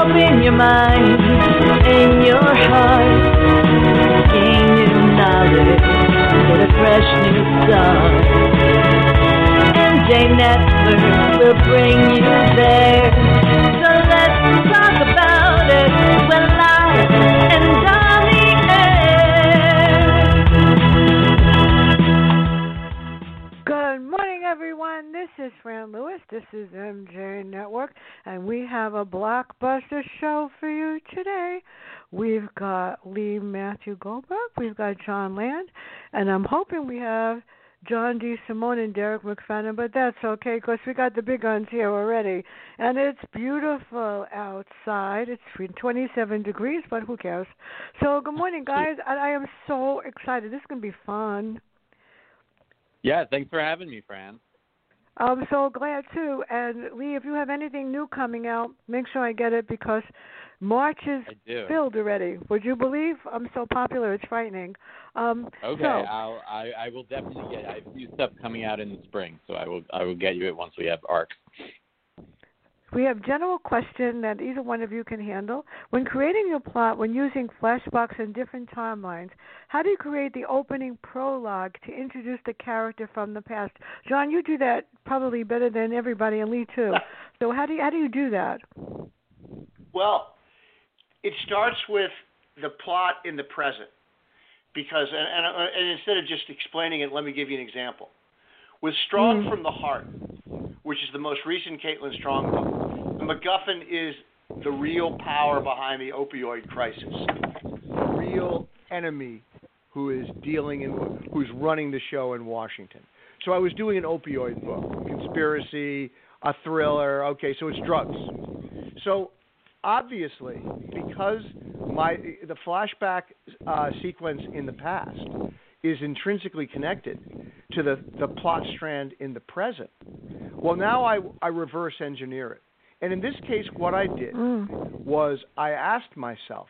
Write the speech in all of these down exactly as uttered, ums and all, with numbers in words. Open your mind and your heart. Gain new knowledge, get a fresh new start. And Jay Netfer will bring you there. So let's talk about it when life ends on the air. Good morning, everyone. This is Fran Lewis. This is M J Network, and we have a blockbuster show for you today. We've got Lee Matthew Goldberg, we've got Jon Land, and I'm hoping we have John D. Simone and Derek McFadden, but that's okay because we got the big guns here already. And it's beautiful outside. It's twenty-seven degrees, but who cares? So good morning, guys. I am so excited. This is going to be fun. Yeah, thanks for having me, Fran. I'm so glad, too. And, Lee, if you have anything new coming out, make sure I get it because March is filled already. Would you believe? I'm so popular. It's frightening. Um, okay, so, I'll, I, I will definitely get it. I have new stuff coming out in the spring, so I will I will get you it once we have A R C. We have general question that either one of you can handle. When creating your plot, when using Flashbox and different timelines, how do you create the opening prologue to introduce the character from the past? John, you do that probably better than everybody, and Lee too. So how do you, how do you do that? Well, it starts with the plot in the present, because and, and, and instead of just explaining it, let me give you an example. With Strong mm-hmm. from the Heart, which is the most recent Caitlin Strong book, the MacGuffin is the real power behind the opioid crisis, the real enemy who is dealing in, who's running the show in Washington. So I was doing an opioid book, conspiracy, a thriller. Okay, so it's drugs. So obviously, because my the flashback uh, sequence in the past is intrinsically connected to the, the plot strand in the present. Well, now I, I reverse engineer it. And in this case, what I did mm. was I asked myself,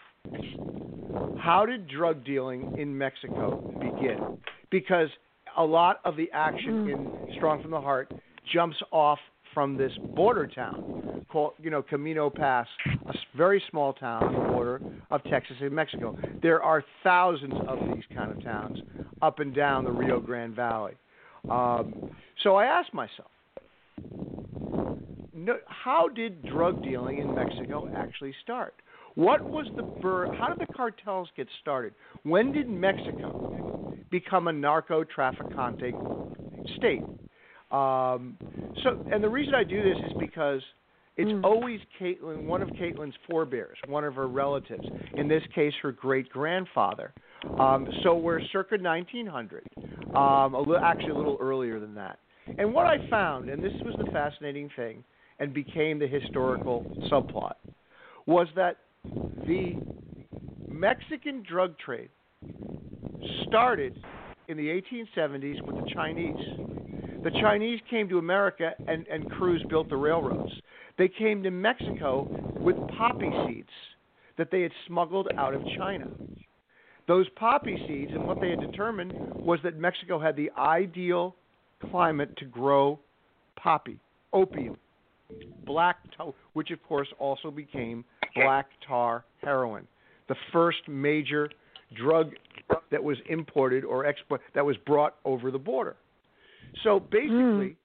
how did drug dealing in Mexico begin? Because a lot of the action mm. in Strong from the Heart jumps off from this border town called, you know, Camino Pass, a very small town on the border of Texas and Mexico. There are thousands of these kind of towns up and down the Rio Grande Valley. Um, so I asked myself, no, how did drug dealing in Mexico actually start? What was the birth? How did the cartels get started? When did Mexico become a narco-trafficante state? Um, so, and the reason I do this is because it's mm. always Caitlin, one of Caitlin's forebears, one of her relatives, in this case, her great-grandfather. Um, so we're circa nineteen hundred, um, a li- actually a little earlier than that. And what I found, and this was the fascinating thing and became the historical subplot, was that the Mexican drug trade started in the eighteen seventies with the Chinese. The Chinese came to America and, and Cruz built the railroads. They came to Mexico with poppy seeds that they had smuggled out of China. Those poppy seeds, and what they had determined was that Mexico had the ideal climate to grow poppy, opium, black tar, which of course also became black tar heroin, the first major drug that was imported or export that was brought over the border. So basically,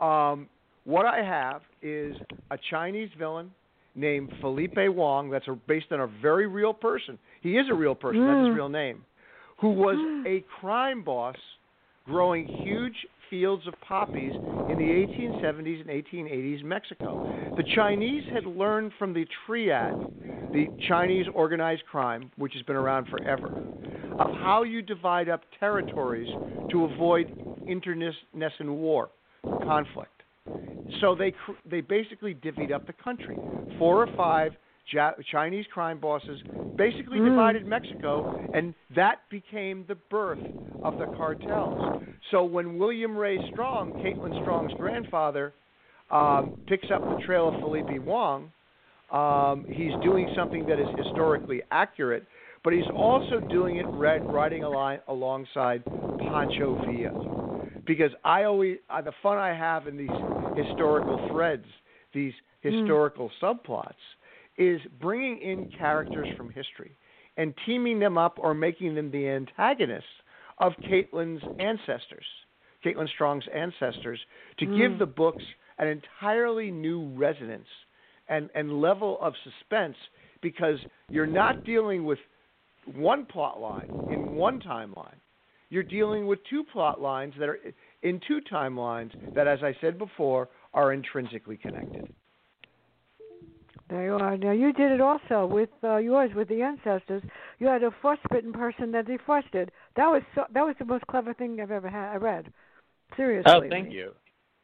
mm. um, what I have is a Chinese villain named Felipe Wong. That's a, based on a very real person. He is a real person. Mm. That's his real name, who was a crime boss growing huge fields of poppies in the eighteen seventies and eighteen eighties Mexico. The Chinese had learned from the triad, the Chinese organized crime, which has been around forever, of how you divide up territories to avoid internecine war, conflict. So they they basically divvied up the country. Four or five Ja- Chinese crime bosses basically mm. divided Mexico, and that became the birth of the cartels. So when William Ray Strong, Caitlin Strong's grandfather, um, picks up the trail of Felipe Wong, um, he's doing something that is historically accurate, but he's also doing it red, riding a line alongside Pancho Villa. Because I always, uh, the fun I have in these historical threads, these historical mm. subplots, is bringing in characters from history and teaming them up or making them the antagonists of Caitlin's ancestors, Caitlin Strong's ancestors, to mm. give the books an entirely new resonance and, and level of suspense, because you're not dealing with one plot line in one timeline. You're dealing with two plot lines that are in two timelines that, as I said before, are intrinsically connected. There you are. Now, you did it also with uh, yours, with the ancestors. You had a frostbitten person that defrosted. That was so, that was the most clever thing I've ever had. I read. Seriously. Oh, thank you.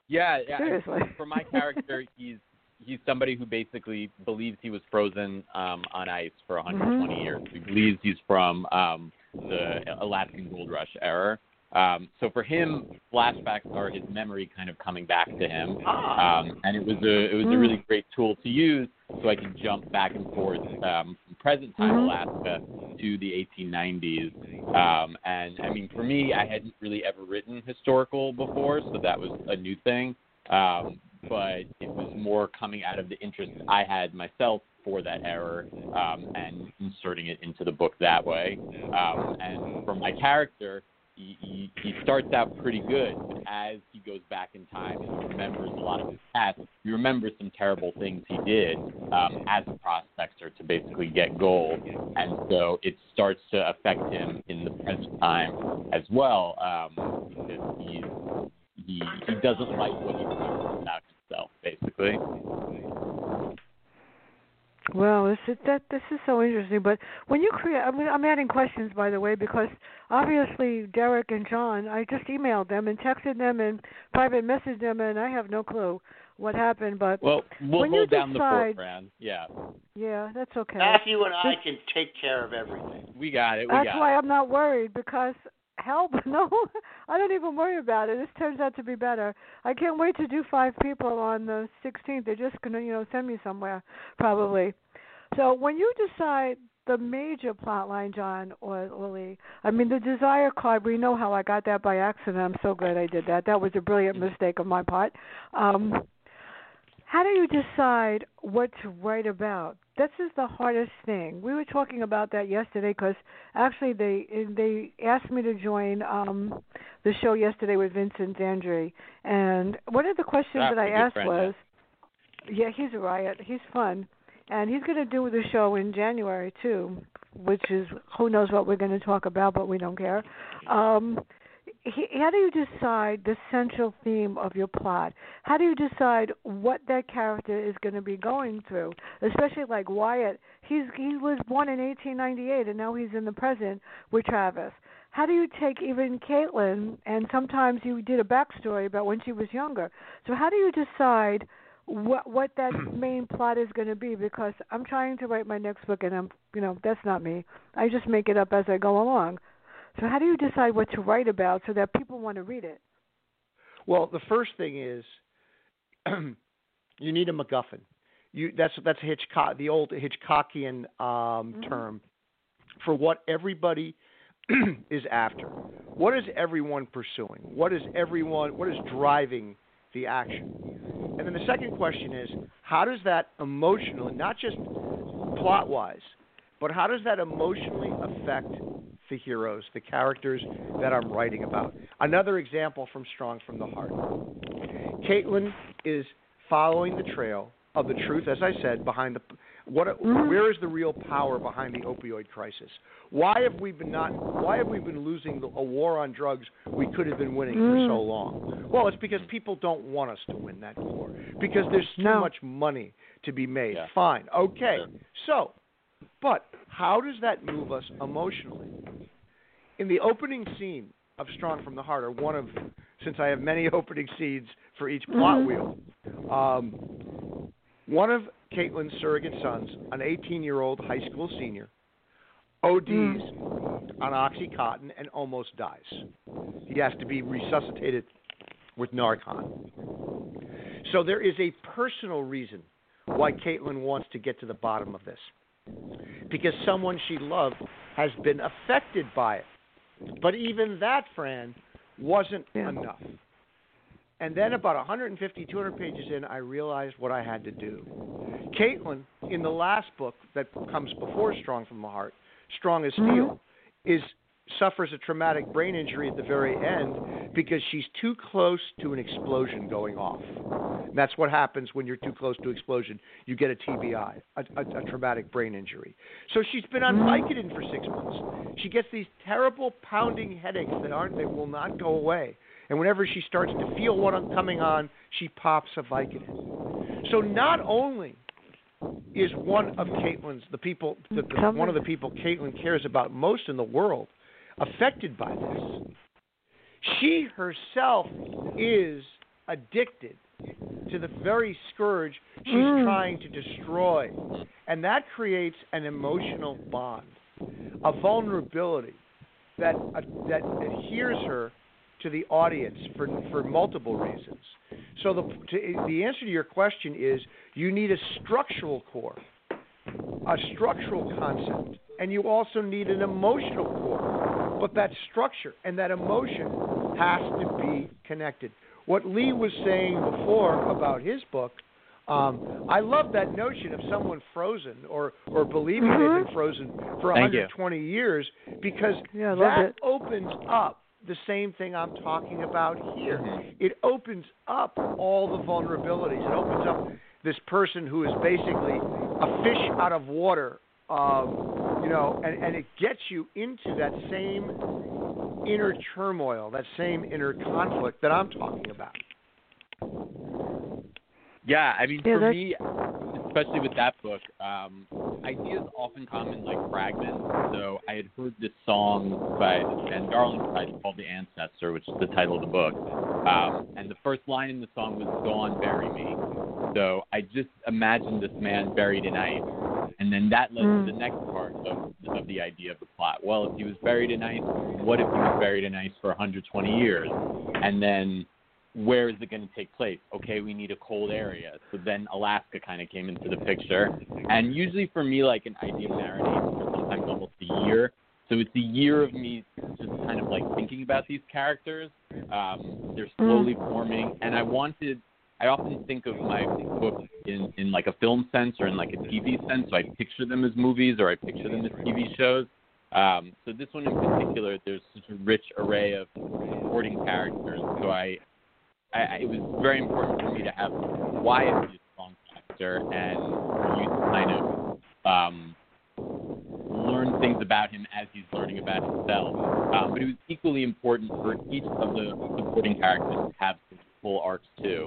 Yeah, yeah. Seriously. For my character, he's he's somebody who basically believes he was frozen um, on ice for one hundred twenty mm-hmm. years. He believes he's from um, the Alaskan Gold Rush era. Um, so for him, flashbacks are his memory kind of coming back to him, um, and it was a it was a really great tool to use. So I can jump back and forth um, from present time Alaska to the eighteen nineties. Um, and I mean, for me, I hadn't really ever written historical before, so that was a new thing. Um, but it was more coming out of the interest I had myself for that error, um, and inserting it into the book that way. Um, and for my character, He, he, he starts out pretty good, but as he goes back in time and he remembers a lot of his past, he remembers some terrible things he did um, as a prospector to basically get gold, and so it starts to affect him in the present time as well, um, because he, he, he doesn't like what he remembers about himself, basically. Well, this is, that, this is so interesting. But when you create, I mean, I'm adding questions, by the way, because obviously Derek and John, I just emailed them and texted them and private messaged them, and I have no clue what happened. But well, we'll when hold you down decide, the foreground. Yeah. Yeah, that's okay. Matthew and I can take care of everything. We got it. We that's got why it. I'm not worried, because help, no, I don't even worry about it. This turns out to be better. I can't wait to do five people on the sixteenth. They're just going to, you know, send me somewhere, probably. So when you decide the major plot line, John or, or Lee, I mean, the Desire Card, we know how I got that by accident. I'm so glad I did that. That was a brilliant mistake on my part. Um, how do you decide what to write about? This is the hardest thing. We were talking about that yesterday, because actually they they asked me to join um, the show yesterday with Vincent Dandry. And one of the questions That's that I asked friend, was, yeah. yeah, he's a riot. He's fun. And he's going to do the show in January, too, which is who knows what we're going to talk about, but we don't care. Um, he, how do you decide the central theme of your plot? How do you decide what that character is going to be going through? Especially like Wyatt, he's he was born in eighteen ninety-eight, and now he's in the present with Travis. How do you take even Caitlin, and sometimes you did a backstory about when she was younger. So how do you decide what what that main plot is going to be, because I'm trying to write my next book, and I'm you know that's not me. I just make it up as I go along. So how do you decide what to write about so that people want to read it? Well, the first thing is you need a MacGuffin. You that's that's Hitchcock, the old Hitchcockian um, mm-hmm. term for what everybody is after. What is everyone pursuing? What is everyone? What is driving the action? And then the second question is, how does that emotionally, not just plot-wise, but how does that emotionally affect the heroes, the characters that I'm writing about? Another example from Strong from the Heart. Caitlin is following the trail of the truth, as I said, behind the what? Where is the real power behind the opioid crisis? Why have we been not? Why have we been losing the, a war on drugs we could have been winning for so long? Well, it's because people don't want us to win that war, because there's too no. much money to be made. Yeah. Fine, okay. So, but how does that move us emotionally? In the opening scene of Strong from the Heart, or one of, since I have many opening scenes for each plot mm-hmm. wheel, um, one of Caitlin's surrogate sons, an eighteen-year-old high school senior, O Ds mm. on OxyContin and almost dies. He has to be resuscitated with Narcan. So there is a personal reason why Caitlin wants to get to the bottom of this, because someone she loved has been affected by it. But even that, Fran, wasn't yeah. enough. And then about one fifty, two hundred pages in, I realized what I had to do. Caitlin, in the last book that comes before Strong from the Heart, Strong as Steel, mm-hmm. is suffers a traumatic brain injury at the very end because she's too close to an explosion going off. And that's what happens when you're too close to explosion. You get a T B I, a, a, a traumatic brain injury. So she's been on Vicodin for six months. She gets these terrible pounding headaches that aren't, they will not go away. And whenever she starts to feel one coming on, she pops a Vicodin. So not only is one of Caitlin's, the people, the, the, one of the people Caitlin cares about most in the world, affected by this, she herself is addicted to the very scourge she's mm. trying to destroy. And that creates an emotional bond, a vulnerability that uh, that adheres her to the audience for for multiple reasons. So the to, the answer to your question is you need a structural core, a structural concept, and you also need an emotional core. But that structure and that emotion has to be connected. What Lee was saying before about his book, um, I love that notion of someone frozen or, or believing mm-hmm. they've been frozen for one hundred twenty years, because yeah, that it. opens up the same thing I'm talking about here. It opens up all the vulnerabilities. It opens up this person who is basically a fish out of water. Um, you know, and, and it gets you into that same inner turmoil, that same inner conflict that I'm talking about. Yeah, I mean, yeah, for that's... me, especially with that book, um, ideas often come in like fragments. So I had heard this song by Ben Darling called "The Ancestor," which is the title of the book. Um, and the first line in the song was "Go on, bury me." So I just imagined this man buried in ice. And then that led mm. to the next part of, of the idea of the plot. Well, if he was buried in ice, what if he was buried in ice for one hundred twenty years? And then where is it going to take place? Okay, we need a cold area. So then Alaska kind of came into the picture. And usually for me, like an idea marinates for sometimes almost a year. So it's a year of me just kind of like thinking about these characters. Um, they're slowly mm. forming. And I wanted... I often think of my book in, in like a film sense or in like a T V sense. So I picture them as movies or I picture them as T V shows. Um, so this one in particular, there's such a rich array of supporting characters. So I, I it was very important for me to have Wyatt be a strong character and for you to kind of um, learn things about him as he's learning about himself. Um, but it was equally important for each of the supporting characters to have full arcs too.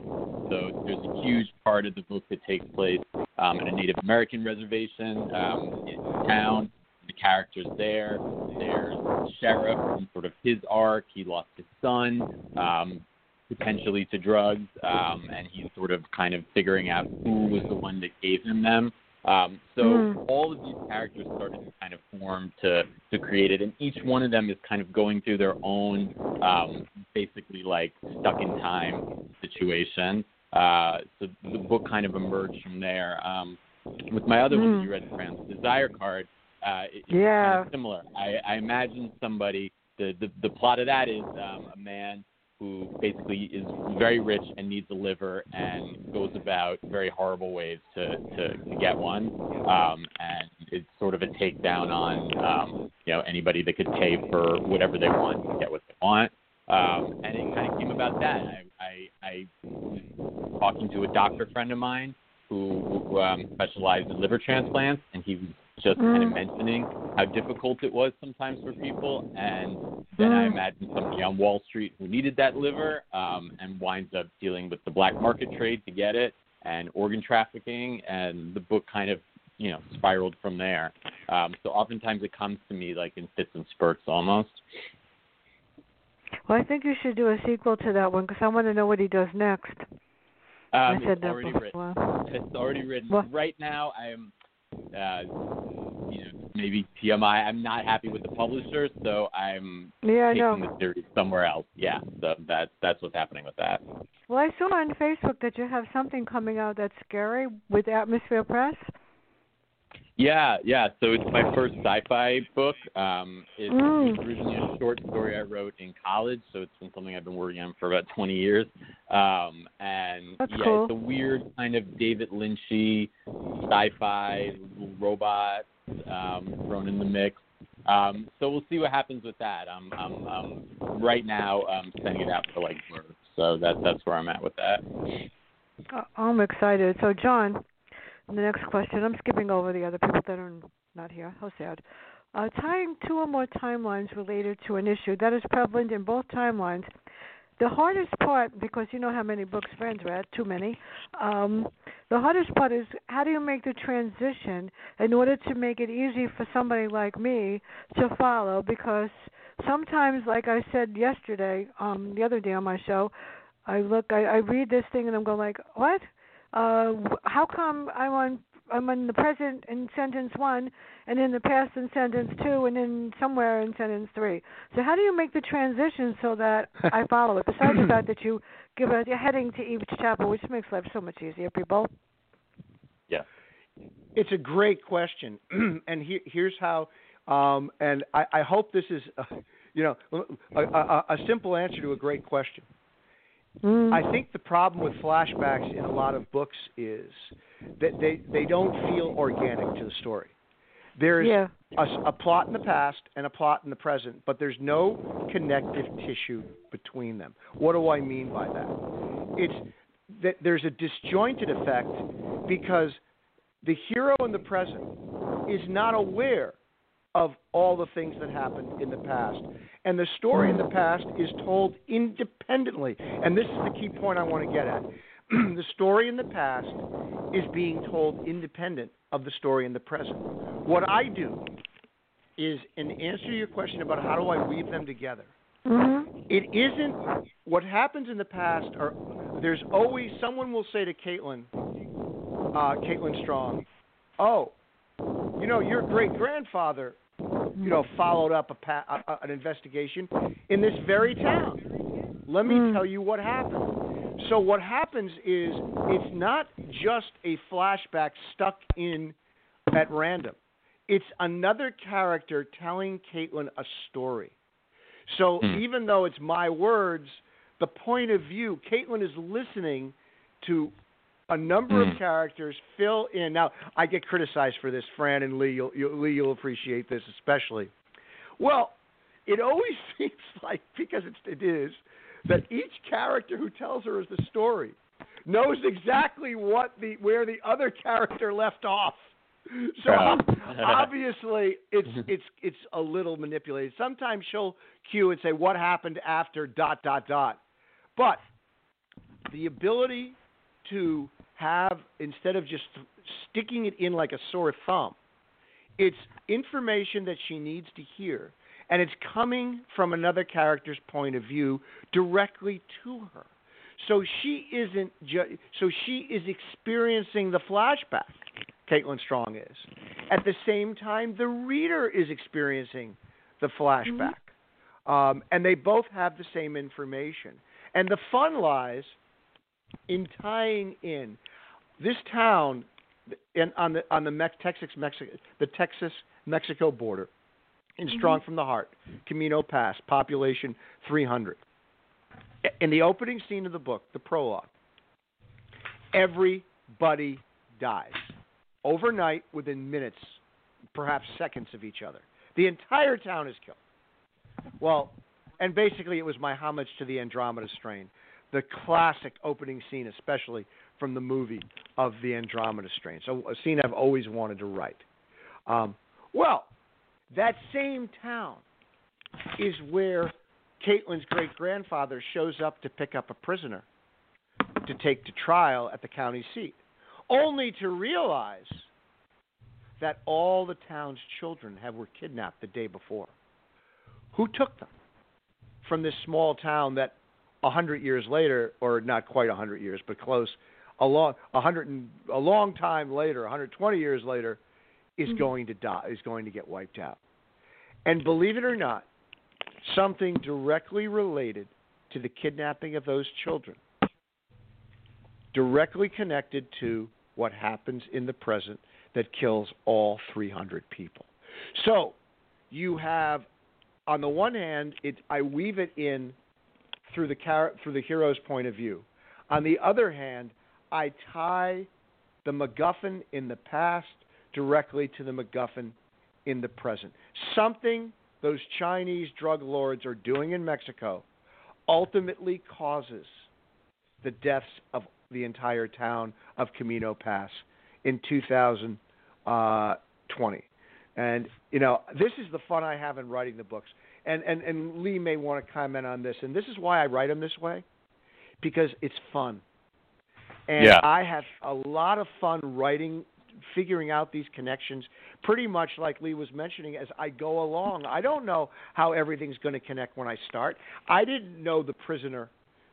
So there's a huge part of the book that takes place um, at a Native American reservation um, in town. The characters there. There's the sheriff and sort of his arc. He lost his son, um, potentially to drugs, um, and he's sort of kind of figuring out who was the one that gave him them. Um, so mm-hmm. all of these characters started to kind of form to, to create it, and each one of them is kind of going through their own um, basically like stuck in time situation. Uh, so the book kind of emerged from there. Um, with my other mm-hmm. one that you read, Franz, Desire Card, uh, it, it's yeah. kind of similar. I, I imagine somebody, the, the, the plot of that is um, a man who basically is very rich and needs a liver and goes about very horrible ways to, to, to get one. Um, and it's sort of a takedown on, um, you know, anybody that could pay for whatever they want to get what they want. Um, and it kind of came about that. I, I, I was talking to a doctor friend of mine who, who um, specialized in liver transplants, and he was just kind of mentioning how difficult it was sometimes for people. And then I imagine somebody on Wall Street who needed that liver um, and winds up dealing with the black market trade to get it and organ trafficking. And the book kind of, you know, spiraled from there. Um, so oftentimes it comes to me like in fits and spurts almost. Well, I think you should do a sequel to that one because I want to know what he does next. Um, it's already written. It's already written. Well, right now, I'm, uh, you know, maybe T M I. I'm not happy with the publisher, so I'm yeah, taking no. the series somewhere else. Yeah, so that that's what's happening with that. Well, I saw on Facebook that you have something coming out that's scary with Atmosphere Press. Yeah, yeah. So it's my first sci-fi book. Um, it's mm. originally a short story I wrote in college, so it's been something I've been working on for about twenty years. Um, and That's yeah, cool. It's a weird kind of David Lynchy sci-fi robot um, thrown in the mix. Um, so we'll see what happens with that. I'm, I'm, I'm right now I'm sending it out for like blurbs, so that that's where I'm at with that. I'm excited. So John. The next question, I'm skipping over the other people that are not here. How sad. Uh, tying two or more timelines related to an issue that is prevalent in both timelines. The hardest part, because you know how many books friends read, too many, um, the hardest part is how do you make the transition in order to make it easy for somebody like me to follow? Because sometimes, like I said yesterday, um, the other day on my show, I look, I, I read this thing and I'm going like, what? Uh, how come I'm on I'm in the present in sentence one and in the past in sentence two and then somewhere in sentence three? So how do you make the transition so that I follow it? Besides the fact that you give a heading to each chapter, which makes life so much easier, people. Yeah. It's a great question. and he, here's how, um, and I, I hope this is, uh, you know, a, a, a simple answer to a great question. Mm. I think the problem with flashbacks in a lot of books is that they, they don't feel organic to the story. There's yeah. a, a plot in the past and a plot in the present, but there's no connective tissue between them. What do I mean by that? It's that there's a disjointed effect because the hero in the present is not aware of all the things that happened in the past. And the story in the past is told independently. And this is the key point I want to get at. The story in the past is being told independent of the story in the present. What I do is, in answer to your question about how do I weave them together, mm-hmm. it isn't what happens in the past. Or there's always, someone will say to Caitlin, uh, Caitlin Strong, oh, you know, your great-grandfather you know, followed up a pa- a, an investigation in this very town. Let me mm. tell you what happened. So what happens is it's not just a flashback stuck in at random. It's another character telling Caitlin a story. So mm. even though it's my words, the point of view, Caitlin is listening to a number of characters fill in. Now, I get criticized for this, Fran and Lee. You'll, you'll, Lee, you'll appreciate this especially. Well, it always seems like, because it's, it is, that each character who tells her the story knows exactly what the where the other character left off. So obviously, it's it's it's a little manipulated. Sometimes she'll cue and say, what happened after dot, dot, dot. But the ability to have, instead of just sticking it in like a sore thumb, it's information that she needs to hear, and it's coming from another character's point of view directly to her. So she isn't. Ju- so she is experiencing the flashback. Caitlin Strong is. At the same time, the reader is experiencing the flashback, mm-hmm. um, and they both have the same information. And the fun lies in tying in this town in, on the on the Me- Texas Mexico the Texas Mexico border, in Strong mm-hmm. from the Heart, Camino Pass, population three hundred. In the opening scene of the book, the prologue, everybody dies overnight, within minutes, perhaps seconds of each other. The entire town is killed. Well, and basically it was my homage to the Andromeda Strain. The classic opening scene, especially from the movie, of the Andromeda Strain. So a scene I've always wanted to write. Um, well, that same town is where Caitlin's great-grandfather shows up to pick up a prisoner to take to trial at the county seat, only to realize that all the town's children have, were kidnapped the day before. Who took them from this small town that a hundred years later, or not quite a hundred years, but close, a long a hundred and, a long time later, one hundred twenty years later, is mm-hmm. going to die, is going to get wiped out. And believe it or not, something directly related to the kidnapping of those children, directly connected to what happens in the present that kills all three hundred people. So you have, on the one hand, it, I weave it in through the car- through the hero's point of view. On the other hand, I tie the MacGuffin in the past directly to the MacGuffin in the present. Something those Chinese drug lords are doing in Mexico ultimately causes the deaths of the entire town of Camino Pass in two thousand twenty. And, you know, this is the fun I have in writing the books. And, and, and Lee may want to comment on this. And this is why I write them this way, because it's fun. And yeah. I have a lot of fun writing, figuring out these connections, pretty much like Lee was mentioning, as I go along. I don't know how everything's going to connect when I start. I didn't know the prisoner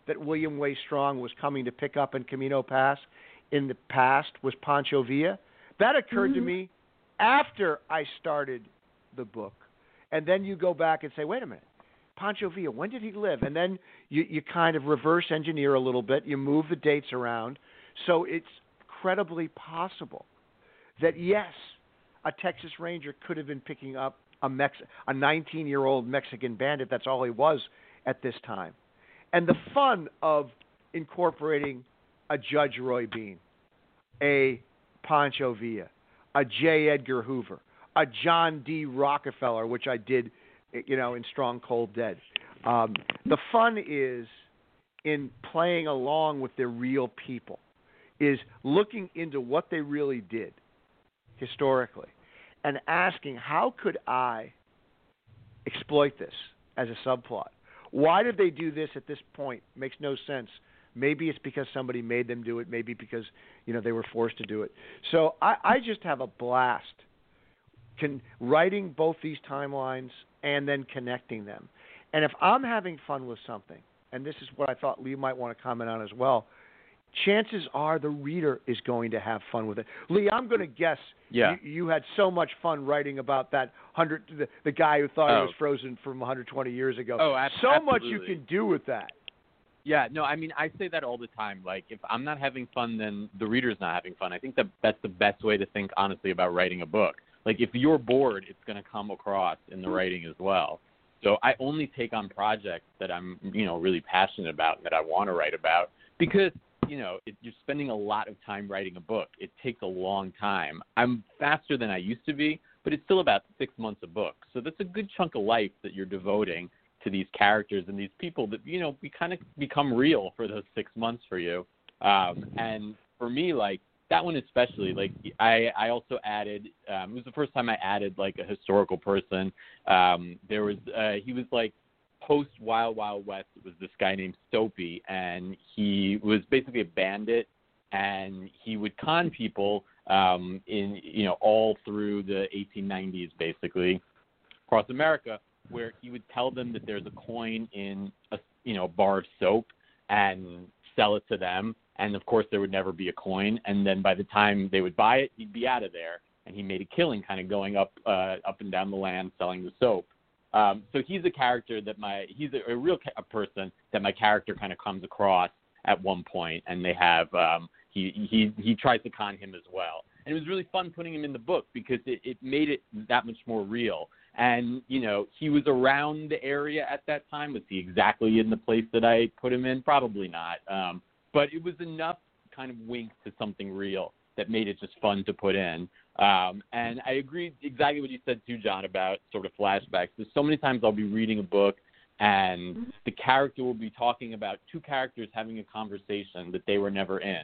that William Ray Strong was coming to pick up in Camino Pass in the past was Pancho Villa. That occurred mm-hmm. to me after I started the book. And then you go back and say, wait a minute, Pancho Villa, when did he live? And then you, you kind of reverse engineer a little bit. You move the dates around. So it's credibly possible that, yes, a Texas Ranger could have been picking up a Mex- a nineteen-year-old Mexican bandit. That's all he was at this time. And the fun of incorporating a Judge Roy Bean, a Pancho Villa, a J. Edgar Hoover, a John D. Rockefeller, which I did, you know, in Strong, Cold, Dead. Um, the fun is in playing along with the real people, is looking into what they really did historically and asking, how could I exploit this as a subplot? Why did they do this at this point? Makes no sense. Maybe it's because somebody made them do it. Maybe because, you know, they were forced to do it. So I, I just have a blast can, writing both these timelines and then connecting them. And if I'm having fun with something, and this is what I thought Lee might want to comment on as well, chances are the reader is going to have fun with it. Lee, I'm going to guess yeah. you, you had so much fun writing about that hundred the, the guy who thought oh. he was frozen from one hundred twenty years ago. Oh, ab- so absolutely. Much you can do with that. Yeah, no, I mean, I say that all the time. Like, if I'm not having fun, then the reader's not having fun. I think that that's the best way to think, honestly, about writing a book. Like, if you're bored, it's going to come across in the writing as well. So I only take on projects that I'm, you know, really passionate about and that I want to write about because – you know, it, you're spending a lot of time writing a book. It takes a long time. I'm faster than I used to be, but it's still about six months a book. So that's a good chunk of life that you're devoting to these characters and these people that, you know, we kind of become real for those six months for you. Um, and for me, like, that one especially, like, I, I also added, um, it was the first time I added, like, a historical person. Um, there was, uh, he was, like, post Wild Wild West was this guy named Soapy, and he was basically a bandit, and he would con people um, in you know all through the eighteen nineties, basically across America, where he would tell them that there's a coin in a you know bar of soap and sell it to them, and of course there would never be a coin, and then by the time they would buy it, he'd be out of there, and he made a killing, kind of going up uh, up and down the land selling the soap. Um, so he's a character that my he's a, a real ca- a person that my character kind of comes across at one point, and they have um, he he he tries to con him as well, and it was really fun putting him in the book because it, it made it that much more real. And you know he was around the area at that time. Was he exactly in the place that I put him in? Probably not. Um, but it was enough kind of wink to something real that made it just fun to put in. Um, and I agree exactly what you said too, John, about sort of flashbacks. There's so many times I'll be reading a book and the character will be talking about two characters having a conversation that they were never in.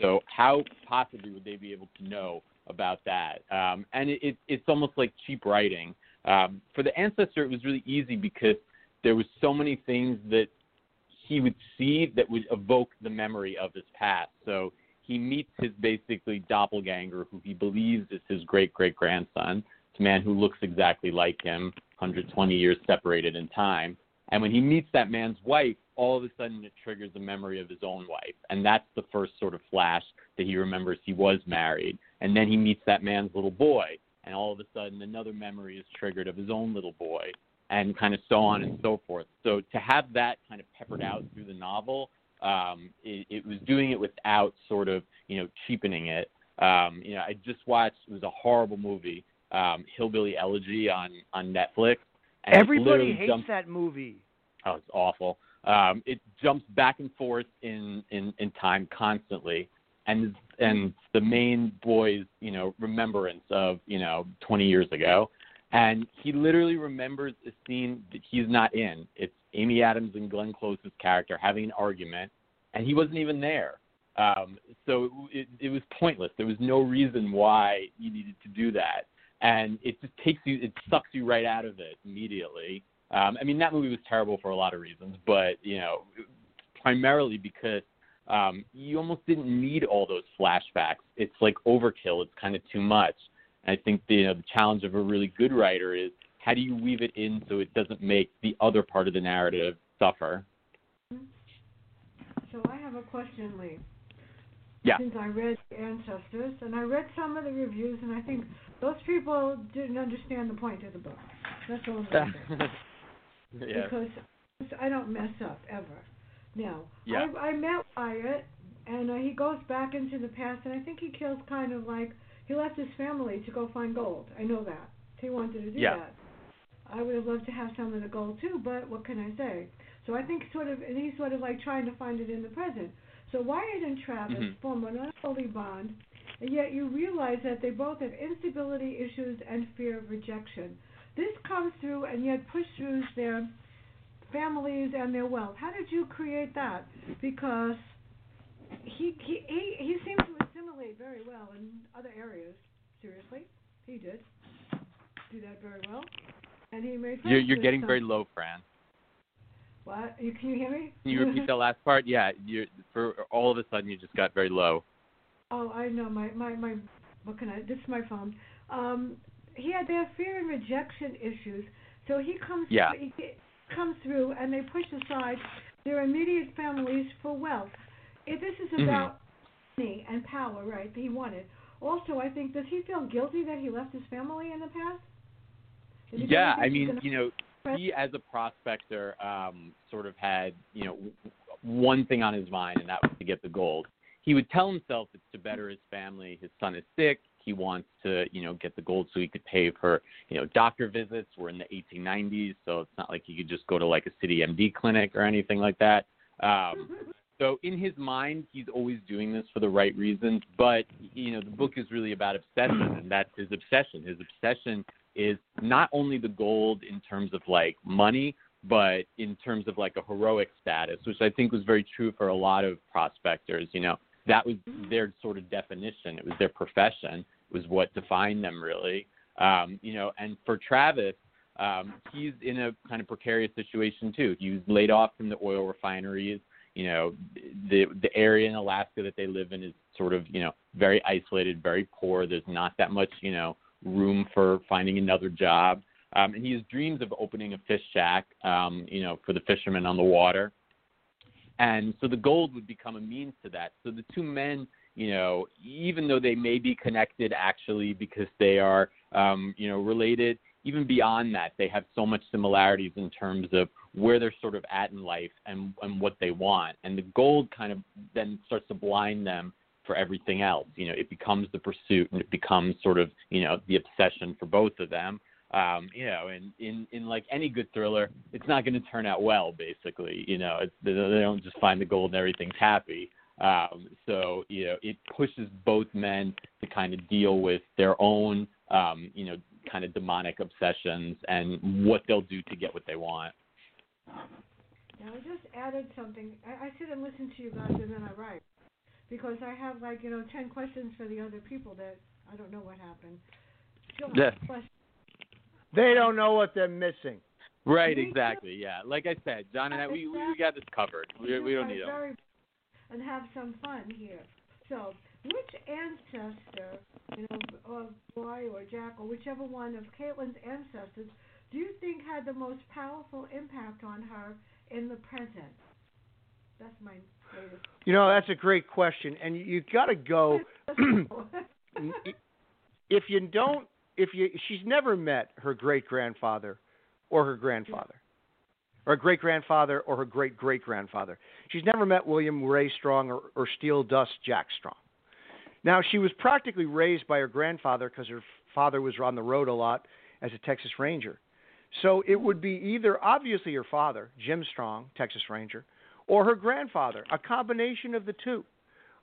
So how possibly would they be able to know about that? Um, and it, it, it's almost like cheap writing. Um, for the ancestor, it was really easy because there was so many things that he would see that would evoke the memory of his past. So he meets his basically doppelganger, who he believes is his great-great-grandson. It's a man who looks exactly like him, one hundred twenty years separated in time. And when he meets that man's wife, all of a sudden it triggers a memory of his own wife. And that's the first sort of flash that he remembers he was married. And then he meets that man's little boy. And all of a sudden another memory is triggered of his own little boy, and kind of so on and so forth. So to have that kind of peppered out through the novel, um, it, it was doing it without sort of, you know, cheapening it. Um, you know, I just watched, it was a horrible movie, um, Hillbilly Elegy on, on Netflix. And everybody hates jumps, that movie. Oh, it's awful. Um, it jumps back and forth in, in, in time constantly. And and the main boy's, you know, remembrance of, you know, twenty years ago. And he literally remembers a scene that he's not in. It's Amy Adams and Glenn Close's character having an argument, and he wasn't even there. Um, so it, it was pointless. There was no reason why you needed to do that. And it just takes you, it sucks you right out of it immediately. Um, I mean, that movie was terrible for a lot of reasons, but, you know, primarily because um, you almost didn't need all those flashbacks. It's like overkill. It's kind of too much. I think the, you know, the challenge of a really good writer is how do you weave it in so it doesn't make the other part of the narrative suffer. So I have a question, Lee. Yeah. Since I read Ancestors, and I read some of the reviews, and I think those people didn't understand the point of the book. That's all I'm saying. Yeah. Because I don't mess up ever. Now, yeah. I, I met Wyatt, and uh, he goes back into the past, and I think he kills kind of like, he left his family to go find gold. I know that. He wanted to do yeah. that. I would have loved to have some of the gold too, but what can I say? So I think sort of, and he's sort of like trying to find it in the present. So Wyatt and Travis mm-hmm. form an unholy bond, and yet you realize that they both have instability issues and fear of rejection. This comes through and yet pushes through their families and their wealth. How did you create that? Because he he he, he seems to assimilate very well in other areas. Seriously, he did do that very well, and he made. You're, you're getting some. Very low, Fran. What? You, can you hear me? Can you repeat the last part? Yeah, you for all of a sudden you just got very low. Oh, I know my my my. What can I? This is my phone. Um, he had their fear and rejection issues, so he comes. Yeah. Through, he comes through, and they push aside their immediate families for wealth. If this is about. Mm-hmm. money and power, right, that he wanted. Also, I think, does he feel guilty that he left his family in the past? Yeah, I mean, you know, press? he as a prospector um, sort of had, you know, one thing on his mind, and that was to get the gold. He would tell himself it's to better his family. His son is sick. He wants to, you know, get the gold so he could pay for, you know, doctor visits. We're in the eighteen nineties, so it's not like he could just go to, like, a city M D clinic or anything like that. Um So in his mind, he's always doing this for the right reasons, but, you know, the book is really about obsession, and that's his obsession. His obsession is not only the gold in terms of, like, money, but in terms of, like, a heroic status, which I think was very true for a lot of prospectors. You know, that was their sort of definition. It was their profession. It was what defined them, really. Um, you know, and for Travis, um, he's in a kind of precarious situation, too. He was laid off from the oil refineries. You know, the the area in Alaska that they live in is sort of, you know, very isolated, very poor. There's not that much, you know, room for finding another job. Um, and he has dreams of opening a fish shack, um, you know, for the fishermen on the water. And so the gold would become a means to that. So the two men, you know, even though they may be connected actually because they are, um, you know, related, even beyond that, they have so much similarities in terms of where they're sort of at in life and, and what they want. And the gold kind of then starts to blind them for everything else. You know, it becomes the pursuit and it becomes sort of, you know, the obsession for both of them. Um, you know, and in, in like any good thriller, it's not going to turn out well, basically. You know, it's, they don't just find the gold and everything's happy. Um, so, you know, it pushes both men to kind of deal with their own, um, you know, kind of demonic obsessions and what they'll do to get what they want. Now, I just added something. I, I sit and listen to you guys and then I write because I have like, you know, ten questions for the other people that I don't know what happened. Yeah. They don't know what they're missing. Right, exactly, yeah. Like I said, John and I, we, we got this covered. We, we don't need them. And have some fun here. So, which ancestor, you know, of Roy or Jack or whichever one of Caitlin's ancestors do you think had the most powerful impact on her in the present? That's my latest. You know, that's a great question, and you got to go. If you don't, if you, she's never met her great grandfather, or her grandfather, or her great grandfather, or her great great grandfather. She's never met William Ray Strong or, or Steel Dust Jack Strong. Now, she was practically raised by her grandfather because her father was on the road a lot as a Texas Ranger. So it would be either obviously her father, Jim Strong, Texas Ranger, or her grandfather, a combination of the two.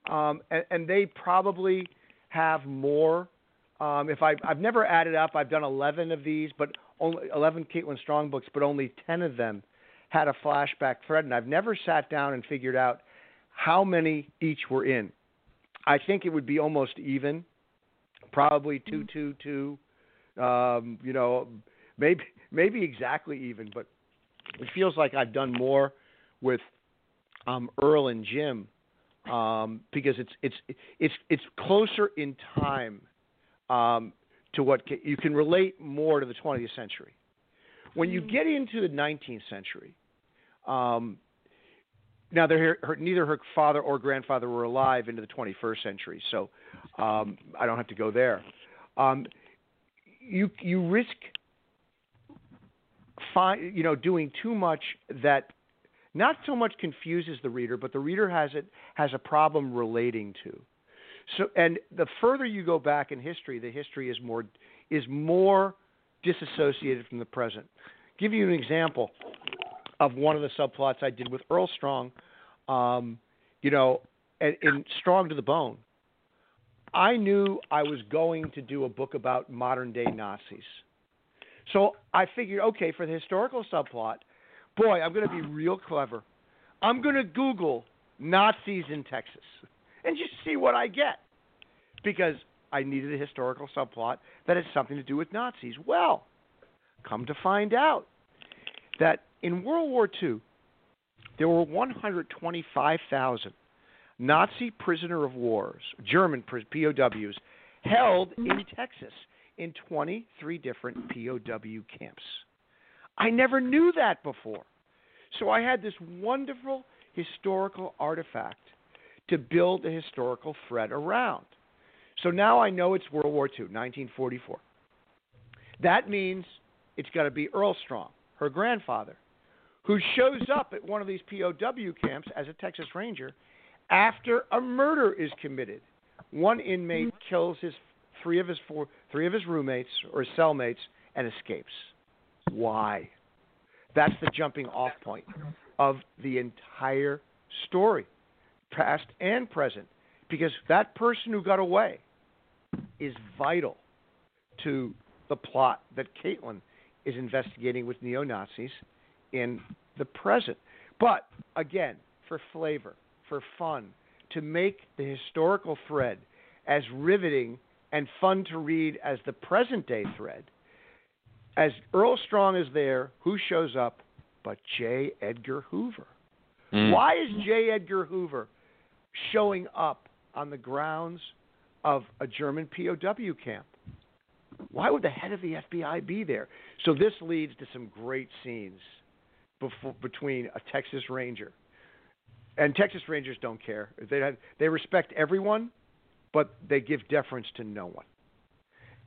Um, and, and they probably have more. Um, if I, I've never added up. I've done eleven of these, but only eleven Caitlin Strong books, but only ten of them had a flashback thread. And I've never sat down and figured out how many each were in. I think it would be almost even, probably two, two, two, um, you know, maybe, maybe exactly even, but it feels like I've done more with um, Earl and Jim um, because it's, it's, it's, it's closer in time um, to what ca- you can relate more to the twentieth century. When you get into the nineteenth century, um, Now, they're, her, neither her father or grandfather were alive into the twenty-first century, so um, I don't have to go there. Um, you you risk, fi- you know, doing too much that not so much confuses the reader, but the reader has it has a problem relating to. So, and the further you go back in history, the history is more is more disassociated from the present. Give you an example of one of the subplots I did with Earl Strong, um, you know, and, and Strong to the Bone. I knew I was going to do a book about modern-day Nazis. So I figured, okay, for the historical subplot, boy, I'm going to be real clever. I'm going to Google Nazis in Texas and just see what I get, because I needed a historical subplot that had something to do with Nazis. Well, come to find out that in World War Two, there were one hundred twenty-five thousand Nazi prisoner of wars, German P O Ws, held in Texas in twenty-three different P O W camps. I never knew that before. So I had this wonderful historical artifact to build a historical thread around. So now I know it's World War Two, nineteen forty-four. That means it's got to be Earl Strong, her grandfather, who shows up at one of these P O W camps as a Texas Ranger after a murder is committed. One inmate kills his three of his four, three of his roommates or cellmates and escapes. Why? That's the jumping off point of the entire story, past and present, because that person who got away is vital to the plot that Caitlin is investigating with neo-Nazis in the present. But again, for flavor, for fun, to make the historical thread as riveting and fun to read as the present day thread, as Earl Strong is there, who shows up but J. Edgar Hoover. Mm. Why is J. Edgar Hoover showing up on the grounds of a German P O W camp? Why would the head of the F B I be there? So this leads to some great scenes Before, between a Texas Ranger, and Texas Rangers don't care. They have, they respect everyone, but they give deference to no one.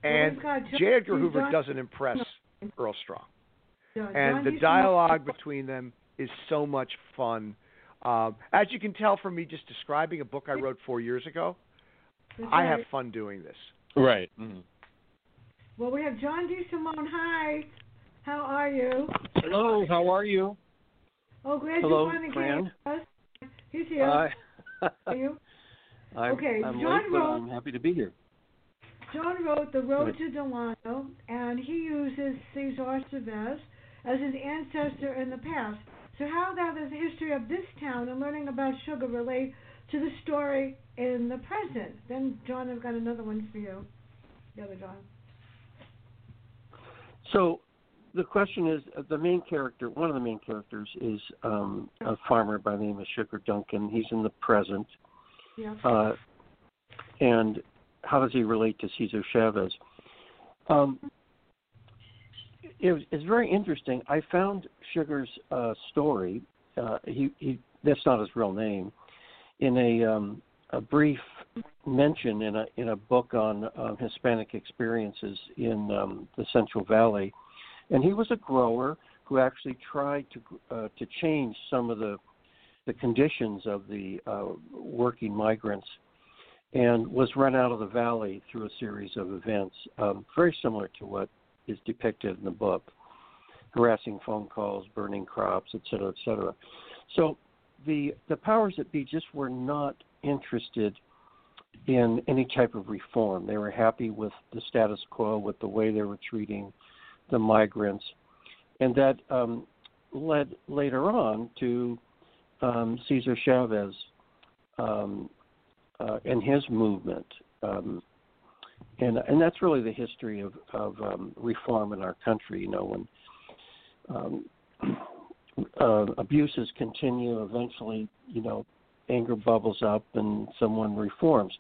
And well, J. Edgar Hoover John, doesn't impress no. Earl Strong. John, and John, the dialogue know. between them is so much fun. Um, as you can tell from me just describing a book I wrote four years ago, That's I right. have fun doing this. Right. Mm-hmm. Well, we have John D. Simone. Hi. How are you? Hello, how are you? Oh, glad Hello, you joined us. He's here. Uh, are you? I'm, okay, I'm John late, wrote, but I'm happy to be here. John wrote The Road to Delano, and he uses Cesar Chavez as his ancestor in the past. So how does the history of this town and learning about sugar relate to the story in the present? Then, John, I've got another one for you. The other John. So the question is, the main character, one of the main characters is um, a farmer by the name of Sugar Duncan. He's in the present. Yeah. Uh, and how does he relate to Cesar Chavez? Um, it was, it's very interesting. I found Sugar's uh, story. Uh, he, he that's not his real name, in a um, a brief mention in a in a book on um, Hispanic experiences in um, the Central Valley, and he was a grower who actually tried to uh, to change some of the the conditions of the uh, working migrants, and was run out of the valley through a series of events, um, very similar to what is depicted in the book: harassing phone calls, burning crops, et cetera, et cetera. So the the powers that be just were not interested in any type of reform. They were happy with the status quo, with the way they were treating the migrants, and that um, led later on to um, Cesar Chavez um, uh, and his movement. Um, and and that's really the history of, of um, reform in our country. You know, when um, uh, abuses continue, eventually, you know, anger bubbles up and someone reforms.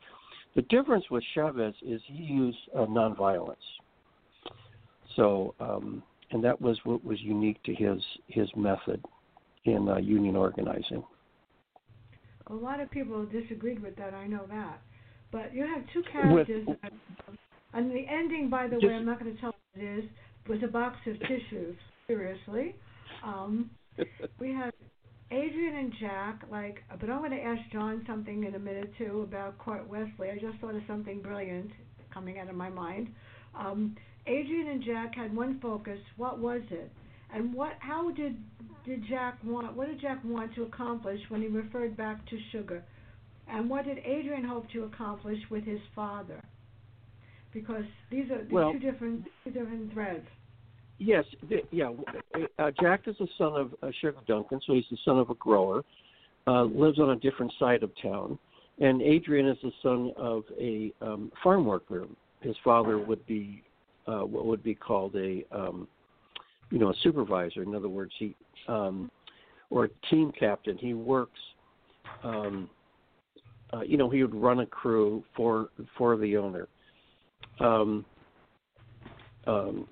The difference with Chavez is he used uh, nonviolence. So, um, and that was what was unique to his his method in uh, union organizing. A lot of people disagreed with that. I know that, but you have two characters. With, and the ending, by the just, way, I'm not going to tell what it is. Was a box of tissues. Seriously, um, we have Adrian and Jack, like, but I'm going to ask John something in a minute, too, about Court Wesley. I just thought of something brilliant coming out of my mind. Um, Adrian and Jack had one focus. What was it? And what? How did did Jack want, what did Jack want to accomplish when he referred back to Sugar? And what did Adrian hope to accomplish with his father? Because these are these well, two, different, two different threads. Yes, yeah. Uh, Jack is the son of uh, Sugar Duncan, so he's the son of a grower, uh, lives on a different side of town, and Adrian is the son of a um, farm worker. His father would be uh, what would be called a, um, you know, a supervisor. In other words, he um, or a team captain. He works, um, uh, you know, he would run a crew for for the owner. Um. um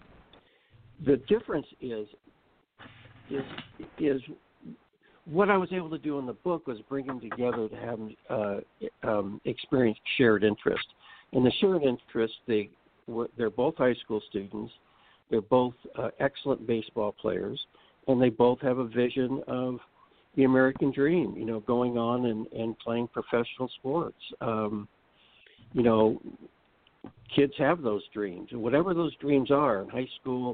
The difference is, is, is what I was able to do in the book was bring them together to have them uh, um, experience shared interest. And the shared interest, they were, they're both high school students, they're both uh, excellent baseball players, and they both have a vision of the American dream, you know, going on and, and playing professional sports. Um, you know, kids have those dreams, and whatever those dreams are in high school,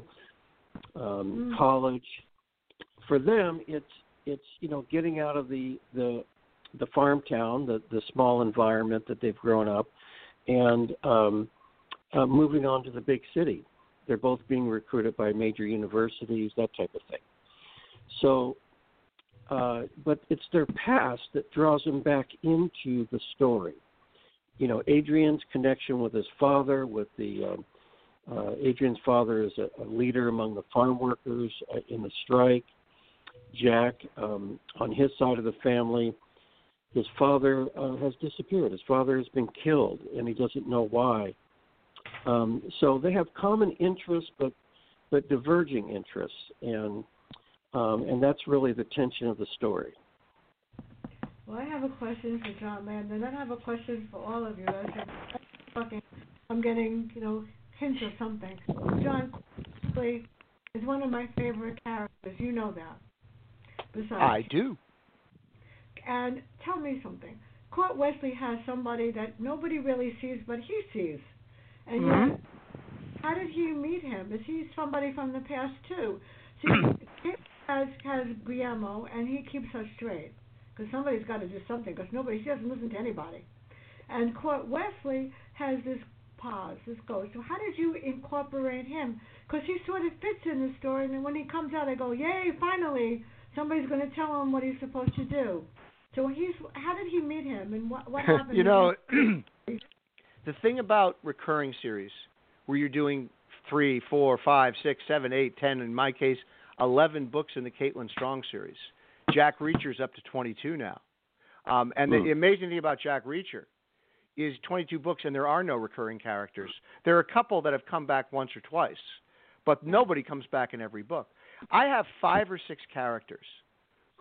Um, mm. college, for them, it's it's you know getting out of the the, the farm town, the, the small environment that they've grown up, and um, uh, moving on to the big city. They're both being recruited by major universities, that type of thing. So, uh, but it's their past that draws them back into the story. You know, Adrian's connection with his father, with the um, Uh, Adrian's father is a, a leader among the farm workers uh, in the strike. Jack, um, on his side of the family, his father uh, has disappeared. His father has been killed, and he doesn't know why. Um, so they have common interests, but but diverging interests, and um, and that's really the tension of the story. Well, I have a question for Jon Land, and I have a question for all of you. I'm getting, you know, hints or something. John Wesley is one of my favorite characters. You know that. Besides, I do. And tell me something. Court Wesley has somebody that nobody really sees, but he sees. And mm-hmm. yet, how did you meet him? Is he somebody from the past too? See, he has, has Guillermo, and he keeps us straight because somebody's got to do something. Because nobody, she doesn't listen to anybody. And Court Wesley has this. Pause, this goes. So how did you incorporate him? Because he sort of fits in the story, and then when he comes out, I go, yay, finally, somebody's going to tell him what he's supposed to do. So he's. How did he meet him, and what, what happened? You know, the thing about recurring series, where you're doing three, four, five, six, seven, eight, ten, in my case, eleven books in the Caitlin Strong series. Jack Reacher's up to twenty-two now. Um, and mm. the amazing thing about Jack Reacher is twenty-two books, and there are no recurring characters. There are a couple that have come back once or twice, but nobody comes back in every book. I have five or six characters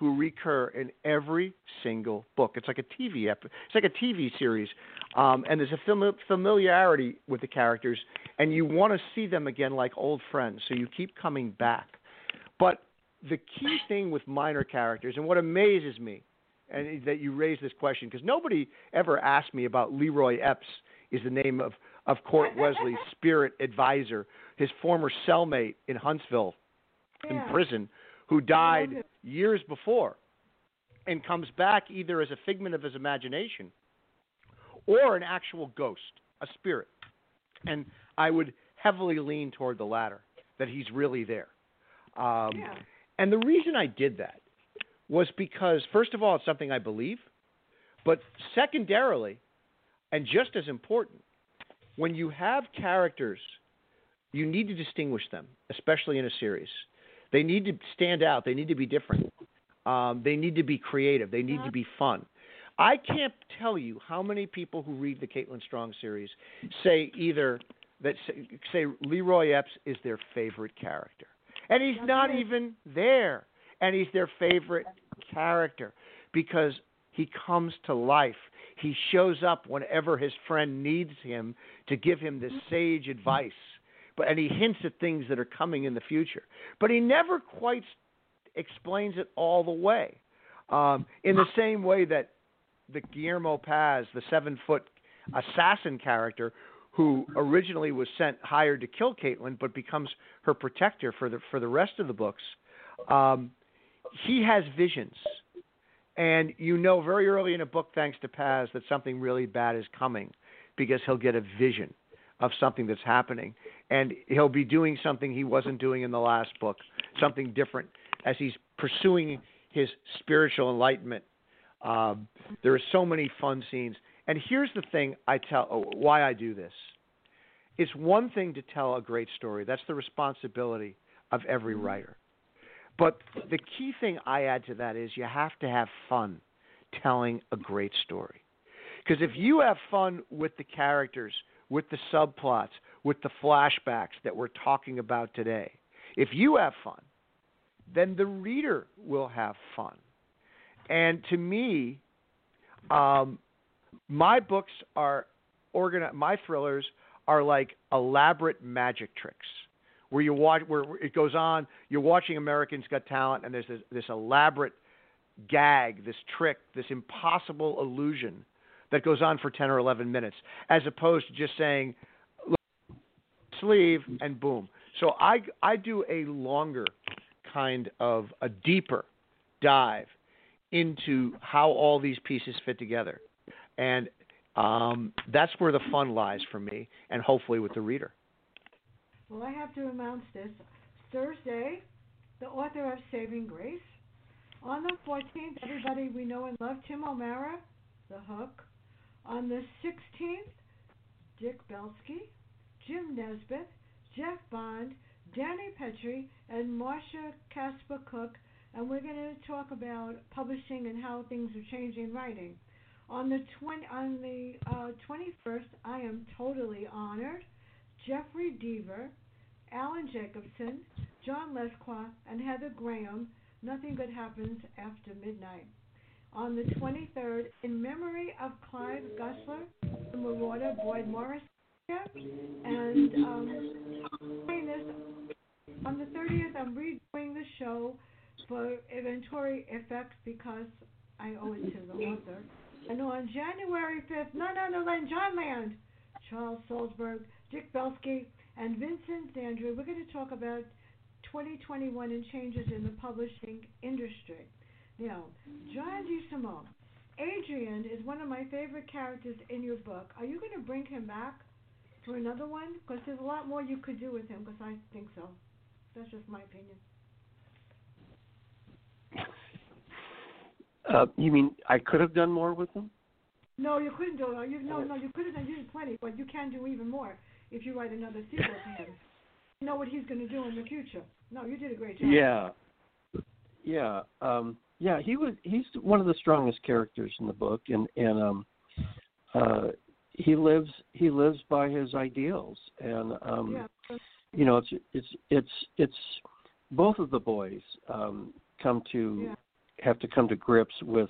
who recur in every single book. It's like a T V ep- it's like a T V series, um, and there's a fam- familiarity with the characters, and you want to see them again like old friends, so you keep coming back. But the key thing with minor characters, and what amazes me, and that you raise this question, because nobody ever asked me about Leroy Epps, is the name of, of Court Wesley's spirit advisor, his former cellmate in Huntsville, yeah. in prison, who died years before and comes back either as a figment of his imagination or an actual ghost, a spirit. And I would heavily lean toward the latter, that he's really there. Um, yeah. And the reason I did that was because, first of all, it's something I believe, but secondarily, and just as important, when you have characters, you need to distinguish them, especially in a series. They need to stand out. They need to be different. Um, they need to be creative. They need to be fun. I can't tell you how many people who read the Caitlin Strong series say either that say, say Leroy Epps is their favorite character, and he's not even there, and he's their favorite character because he comes to life. He shows up whenever his friend needs him to give him this sage advice. But, and he hints at things that are coming in the future. But he never quite explains it all the way. Um, in the same way that the Guillermo Paz, the seven-foot assassin character, who originally was sent hired to kill Caitlin but becomes her protector for the, for the rest of the books, um, he has visions. And you know very early in a book, thanks to Paz, that something really bad is coming because he'll get a vision of something that's happening. And he'll be doing something he wasn't doing in the last book, something different, as he's pursuing his spiritual enlightenment. Um, there are so many fun scenes. And here's the thing I tell oh, why I do this. It's one thing to tell a great story. That's the responsibility of every writer. But the key thing I add to that is you have to have fun telling a great story. Because if you have fun with the characters, with the subplots, with the flashbacks that we're talking about today, if you have fun, then the reader will have fun. And to me, um, my books are organized, my thrillers are like elaborate magic tricks, where you watch, where it goes on, you're watching Americans Got Talent, and there's this, this elaborate gag, this trick, this impossible illusion that goes on for ten or eleven minutes, as opposed to just saying, sleeve, and boom. So I, I do a longer kind of a deeper dive into how all these pieces fit together. And um, that's where the fun lies for me, and hopefully with the reader. Well, I have to announce this. Thursday, the author of Saving Grace. On the fourteenth, everybody we know and love, Tim O'Mara, The Hook. On the sixteenth, Dick Belsky, Jim Nesbitt, Jeff Bond, Danny Petrie, and Marcia Casper Cook, and we're going to talk about publishing and how things are changing in writing. On the twenty, on the uh, twenty-first, I am totally honored. Jeffrey Deaver, Alan Jacobson, John Lesqua, and Heather Graham. Nothing Good Happens After Midnight. On the twenty-third, in memory of Clive Gussler, the Marauder, Boyd Morris, and um, on the thirtieth, I'm redoing the show for Inventory Effects because I owe it to the author. And on January fifth, none other than Jon Land, Charles Salzberg, Dick Belsky, and Vincent Dandry, we're going to talk about twenty twenty-one and changes in the publishing industry. Now, John D. Simone, Adrian is one of my favorite characters in your book. Are you going to bring him back for another one? Because there's a lot more you could do with him, because I think so. That's just my opinion. Uh, you mean I could have done more with him? No, you couldn't do it. You, no, no, you could have done you did plenty, but you can do even more if you write another sequel to him. You know what he's going to do in the future. No, you did a great job. Yeah. Yeah. Um, yeah, he was he's one of the strongest characters in the book, and, and um, uh, he lives he lives by his ideals, and um, yeah. you know, it's it's it's it's both of the boys um, come to have to come to grips with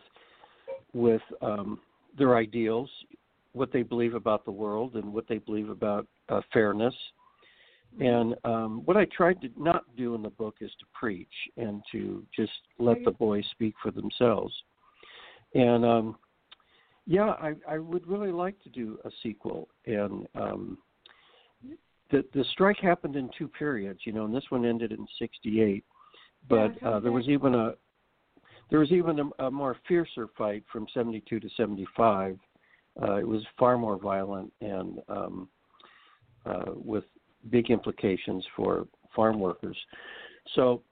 with um, their ideals, what they believe about the world, and what they believe about uh, fairness. And um, what I tried to not do in the book is to preach and to just let the boys speak for themselves. And um, yeah, I, I would really like to do a sequel. And um, the the strike happened in two periods, you know, and this one ended in sixty-eight. But uh, there was even a there was even a, a more fiercer fight from seventy-two to seventy-five. Uh, it was far more violent and um, uh, with big implications for farm workers. So,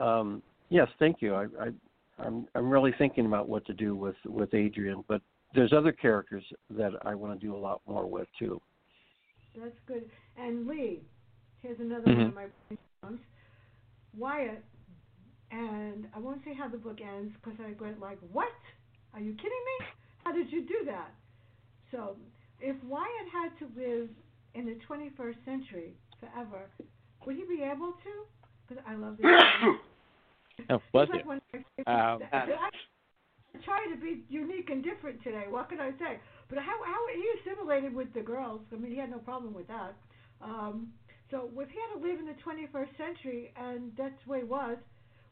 um, yes, thank you. I, I, I'm I'm really thinking about what to do with, with Adrian, but there's other characters that I want to do a lot more with too. That's good. And Lee, here's another mm-hmm. one of my points. Wyatt, and I won't say how the book ends because I went like, what? Are you kidding me? How did you do that? So if Wyatt had to live in the twenty-first century forever, would he be able to? Because I love this. Oh, was it? Like um, I'm trying to be unique and different today. What can I say? But how how he assimilated with the girls. I mean, he had no problem with that. Um, so if he had to live in the twenty-first century and that's the way it was,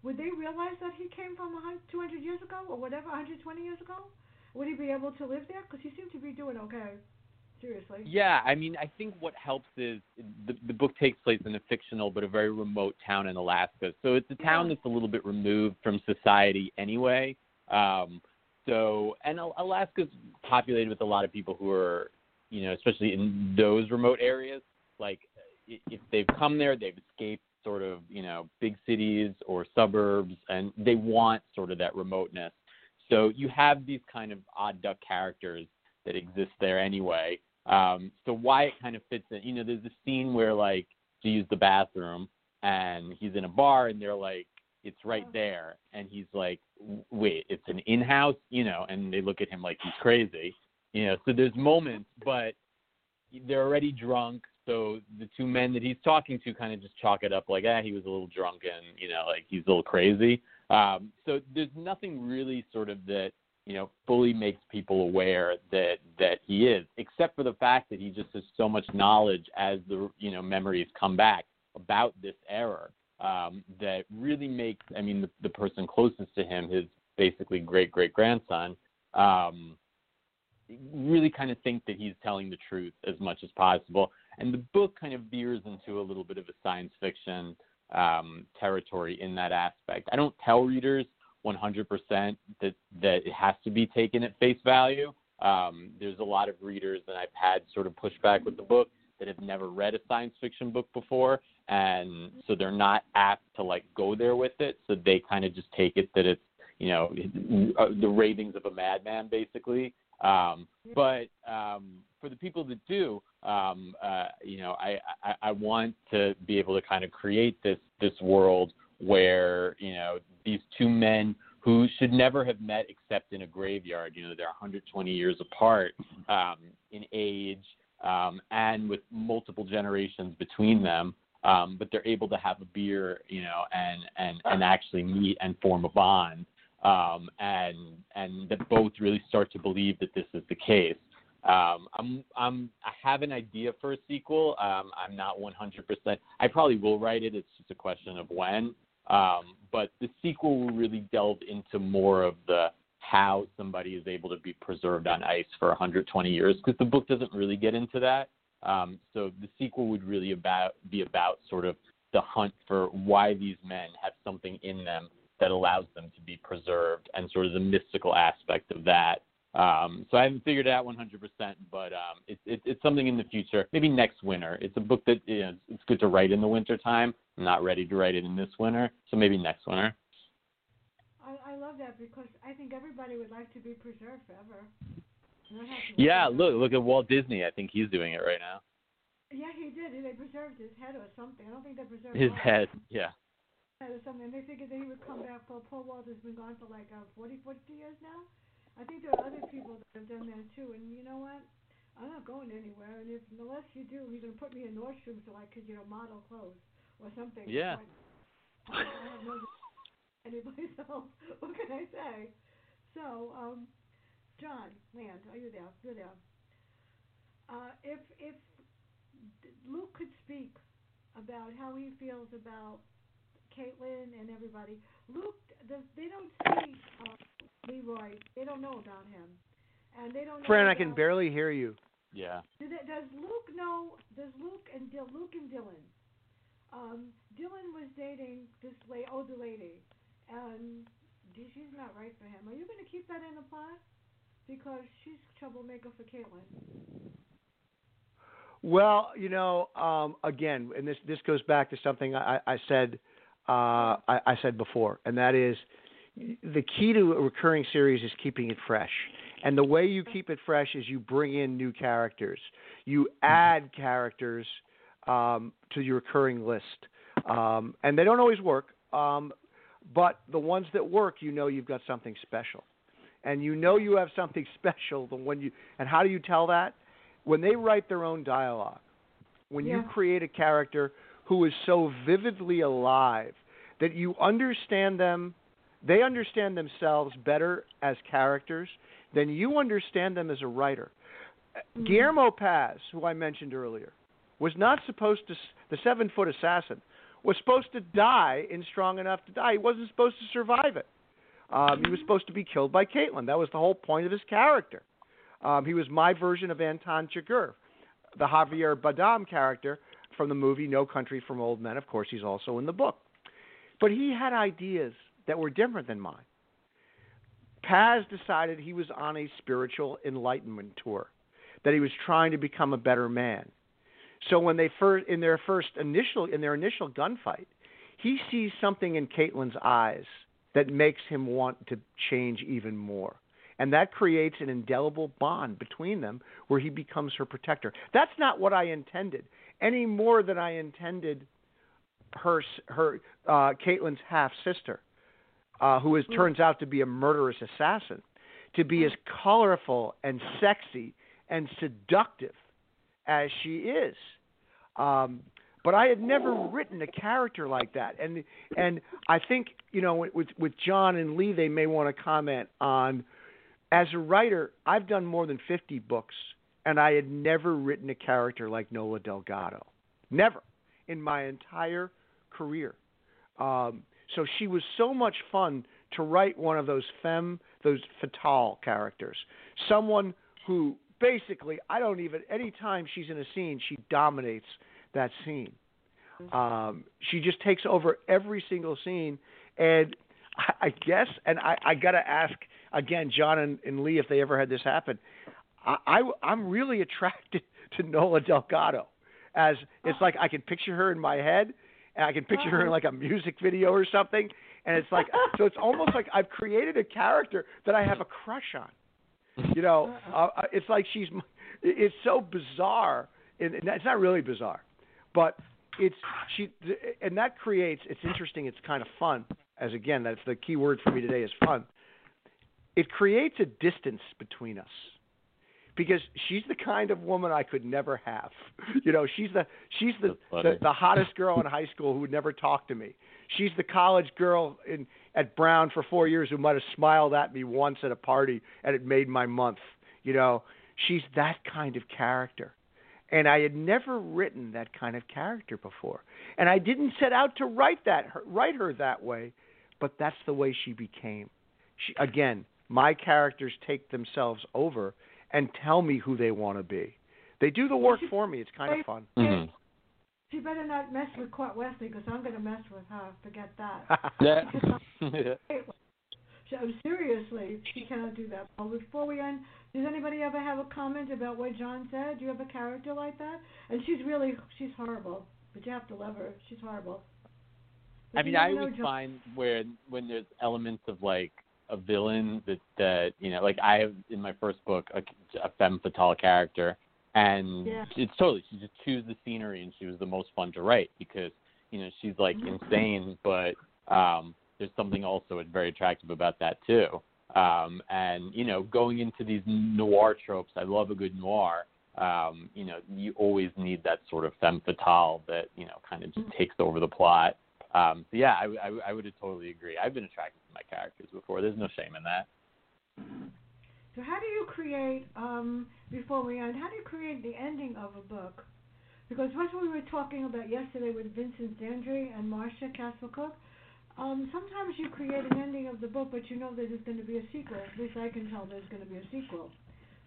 would they realize that he came from two hundred years ago or whatever, one hundred twenty years ago? Would he be able to live there? Because he seemed to be doing okay. Seriously. Yeah, I mean, I think what helps is the, the book takes place in a fictional but a very remote town in Alaska. So it's a town that's a little bit removed from society anyway. Um, so, and Alaska's populated with a lot of people who are, you know, especially in those remote areas. Like, if they've come there, they've escaped sort of, you know, big cities or suburbs, and they want sort of that remoteness. So you have these kind of odd duck characters that exist there anyway. Um, so Wyatt kind of fits in. You know, there's a scene where, like, to use the bathroom, and he's in a bar, and they're like, it's right there. And he's like, wait, it's an in-house? You know, and they look at him like he's crazy. You know, so there's moments, but they're already drunk. So the two men that he's talking to kind of just chalk it up like, ah, he was a little drunk and, you know, like he's a little crazy. Um, so there's nothing really sort of that, you know, fully makes people aware that, that he is, except for the fact that he just has so much knowledge as the, you know, memories come back about this error um, that really makes, I mean, the, the person closest to him, his basically great-great-grandson, um, really kind of think that he's telling the truth as much as possible. And the book kind of veers into a little bit of a science fiction um, territory in that aspect. I don't tell readers one hundred percent that that it has to be taken at face value. Um, there's a lot of readers that I've had sort of pushback with the book that have never read a science fiction book before, and so they're not apt to, like, go there with it, so they kind of just take it that it's, you know, the ravings of a madman, basically. Um, but um, for the people that do, um, uh, you know, I, I, I want to be able to kind of create this this world where, you know, these two men who should never have met except in a graveyard, you know, they're one hundred twenty years apart um, in age um, and with multiple generations between them, um, but they're able to have a beer, you know, and, and, and actually meet and form a bond. Um, and and that both really start to believe that this is the case. Um, I'm I'm I have an idea for a sequel. Um, I'm not one hundred percent. I probably will write it. It's just a question of when. Um, but the sequel will really delve into more of the how somebody is able to be preserved on ice for one hundred twenty years, because the book doesn't really get into that. Um, so the sequel would really about be about sort of the hunt for why these men have something in them that allows them to be preserved, and sort of the mystical aspect of that. Um, so I haven't figured it out one hundred percent, but um, it, it, it's something in the future, maybe next winter. It's a book that, you know, it's good to write in the winter time. I'm not ready to write it in this winter, so maybe next winter. I, I love that, because I think everybody would like to be preserved forever. Yeah, look, look at Walt Disney. I think he's doing it right now. Yeah, he did. They preserved his head or something. I don't think they preserved his head. Yeah. Or something, and they figured that he would come back. Well, Paul Walter's been gone for like uh, forty, forty years now. I think there are other people that have done that too, and you know what? I'm not going anywhere, and if unless you do, you're going to put me in Nordstrom so I could, you know, model clothes or something. Yeah. Like, I, I have no, anybody's help. What can I say? So, um, Jon Land, are you there? You're there. Uh, if if Luke could speak about how he feels about Caitlin and everybody, Luke, does, they don't see uh, Leroy. They don't know about him, and they don't. Fran, know I can barely hear you. Yeah. Do they, does Luke know? Does Luke and Luke and Dylan? Um, Dylan was dating this lady, older lady, and she's not right for him. Are you going to keep that in the plot? Because she's troublemaker for Caitlin. Well, you know, um, again, and this this goes back to something I, I said uh, I, I said before, and that is the key to a recurring series is keeping it fresh. And the way you keep it fresh is you bring in new characters. You add mm-hmm. characters um, to your recurring list. Um, and they don't always work, um, but the ones that work, you know you've got something special. And you know you have something special. The when you and how do you tell that? When they write their own dialogue, when yeah. you create a character who is so vividly alive that you understand them, they understand themselves better as characters than you understand them as a writer. Mm-hmm. Guillermo Paz, who I mentioned earlier, was not supposed to, the seven-foot assassin, was supposed to die in Strong Enough to Die. He wasn't supposed to survive it. Um, he was supposed to be killed by Caitlin. That was the whole point of his character. Um, he was my version of Anton Chigurh, the Javier Bardem character from the movie No Country for Old Men. Of course, he's also in the book. But he had ideas that were different than mine. Paz decided he was on a spiritual enlightenment tour, that he was trying to become a better man. So when they first, in their first initial, in their initial gunfight, he sees something in Caitlin's eyes that makes him want to change even more. And that creates an indelible bond between them where he becomes her protector. That's not what I intended, any more than I intended her, her uh, Caitlin's half-sister, uh, who is, turns out to be a murderous assassin, to be as colorful and sexy and seductive as she is. Um But I had never written a character like that, and and I think you know with with Jon and Lee, they may want to comment on. As a writer, I've done more than fifty books, and I had never written a character like Nola Delgado, never in my entire career. Um, so she was so much fun to write one of those femme, those fatale characters, someone who basically I don't even any time she's in a scene, she dominates that scene. Um, she just takes over every single scene, and I, I guess, and I, I got to ask again, Jon and, and Lee, if they ever had this happen. I, I, I'm really attracted to Nola Delgado, as it's like I can picture her in my head, and I can picture her in like a music video or something, and it's like so it's almost like I've created a character that I have a crush on. You know, uh, it's like she's, it's so bizarre, and it's not really bizarre. But it's she, and that creates. It's interesting. It's kind of fun. As again, that's the key word for me today is fun. It creates a distance between us because she's the kind of woman I could never have. You know, she's the she's the the, the hottest girl in high school who would never talk to me. She's the college girl in at Brown for four years who might have smiled at me once at a party and it made my month. You know, she's that kind of character. And I had never written that kind of character before. And I didn't set out to write that, write her that way, but that's the way she became. She, again, my characters take themselves over and tell me who they want to be. They do the work she, for me. It's kind she, of fun. Mm-hmm. She better not mess with Court Wesley because I'm going to mess with her. Forget that. yeah. Seriously, she cannot do that. Well, before we end, does anybody ever have a comment about what Jon said? Do you have a character like that? And she's really, she's horrible, but you have to love her. She's horrible. But I mean, I always Jon- find where when there's elements of like a villain that, that you know, like I have in my first book a, a femme fatale character, and yeah. it's totally, she just chose the scenery, and she was the most fun to write because, you know, she's like insane, but, um, there's something also very attractive about that too. Um, and, you know, going into these noir tropes, I love a good noir. Um, you know, you always need that sort of femme fatale that, you know, kind of just takes over the plot. Um, so yeah, I, I, I would have totally agree. I've been attracted to my characters before. There's no shame in that. So how do you create, um, before we end, how do you create the ending of a book? Because what we were talking about yesterday with Vincent Dandry and Marcia Castle-Cook, um, sometimes you create an ending of the book, but you know that there's going to be a sequel. At least I can tell there's going to be a sequel.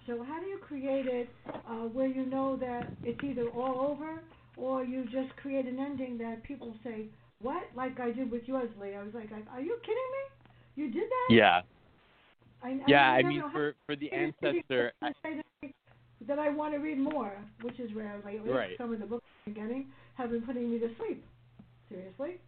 So how do you create it uh, where you know that it's either all over or you just create an ending that people say, what? Like I did with yours, Lee. I was like, are you kidding me? You did that? Yeah. I, I yeah, I mean, for, for the ancestor... I, that I want to read more, which is rare. Like, right. Some of the books I'm getting have been putting me to sleep. Seriously?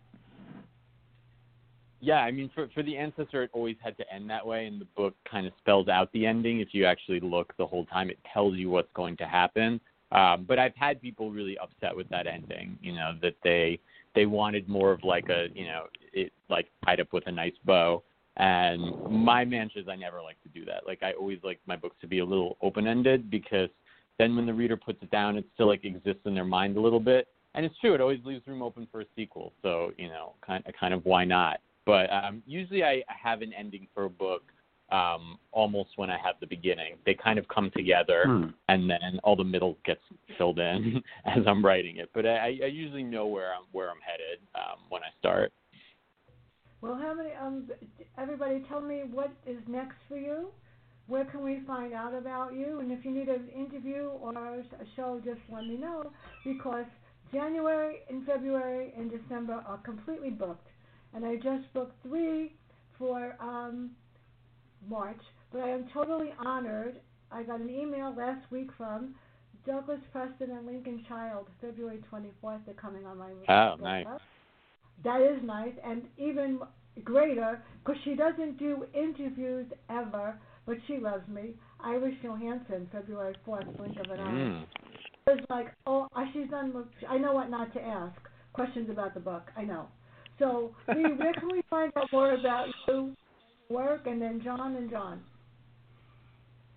Yeah, I mean, for, for the ancestor, it always had to end that way, and the book kind of spells out the ending. If you actually look the whole time, it tells you what's going to happen. Um, but I've had people really upset with that ending, you know, that they they wanted more of like a, you know, it like tied up with a nice bow. And my mantra is I never like to do that. Like, I always like my books to be a little open-ended, because then when the reader puts it down, it still, like, exists in their mind a little bit. And it's true. It always leaves room open for a sequel. So, you know, kind of, kind of why not? But um, usually I have an ending for a book um, almost when I have the beginning. They kind of come together, hmm. and then all the middle gets filled in as I'm writing it. But I, I usually know where I'm, where I'm headed um, when I start. Well, how many, um, everybody tell me what is next for you. Where can we find out about you? And if you need an interview or a show, just let me know, because January and February and December are completely booked. And I just booked three for um, March. But I am totally honored. I got an email last week from Douglas Preston and Lincoln Child, February twenty-fourth. They're coming on my Oh, nice. Up. That is nice, and even greater, because she doesn't do interviews ever, but she loves me. Irish Johansson, February fourth, blink of an eye. It was like, oh, she's done, I know what not to ask. Questions about the book, I know. So, Lee, where can we find out more about you, work, and then John and John?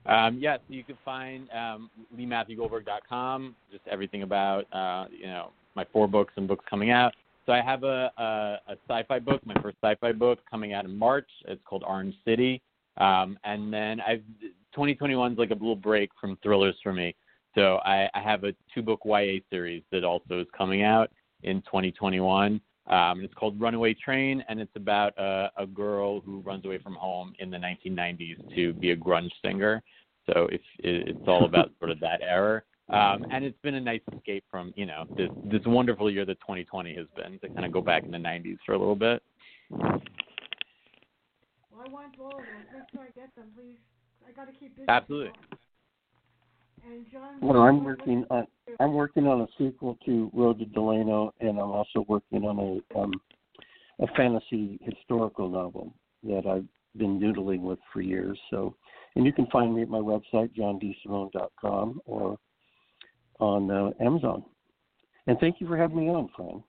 Um, yes, yeah, so you can find um, Lee Matthew Goldberg dot com, just everything about, uh, you know, my four books and books coming out. So I have a, a, a sci-fi book, my first sci-fi book, coming out in March. It's called Orange City. Um, and then I've twenty twenty-one is like a little break from thrillers for me. So I, I have a two-book Y A series that also is coming out in twenty twenty-one. Um, it's called Runaway Train, and it's about a, a girl who runs away from home in the nineteen nineties to be a grunge singer. So it's, it's all about sort of that era. Um, and it's been a nice escape from, you know, this this wonderful year that twenty twenty has been, to kind of go back in the nineties for a little bit. Well, I want all of those. Make sure I get them, please. I got to keep busy. Absolutely. And John, well, I'm working on I'm working on a sequel to Road to Delano, and I'm also working on a um, a fantasy historical novel that I've been noodling with for years. So, and you can find me at my website, john d simone dot com, or on uh, Amazon. And thank you for having me on, Fran.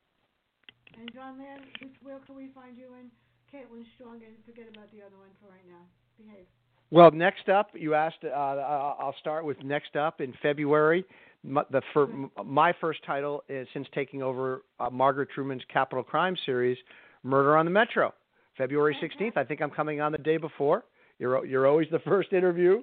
And Jon Land, where can we find you and Caitlin Strong? And forget about the other one for right now. Behave. Well, next up, you asked, uh, I'll start with next up in February. My, the, for, my first title is, since taking over uh, Margaret Truman's Capital Crime series, Murder on the Metro, February sixteenth. I think I'm coming on the day before. You're, you're always the first interview.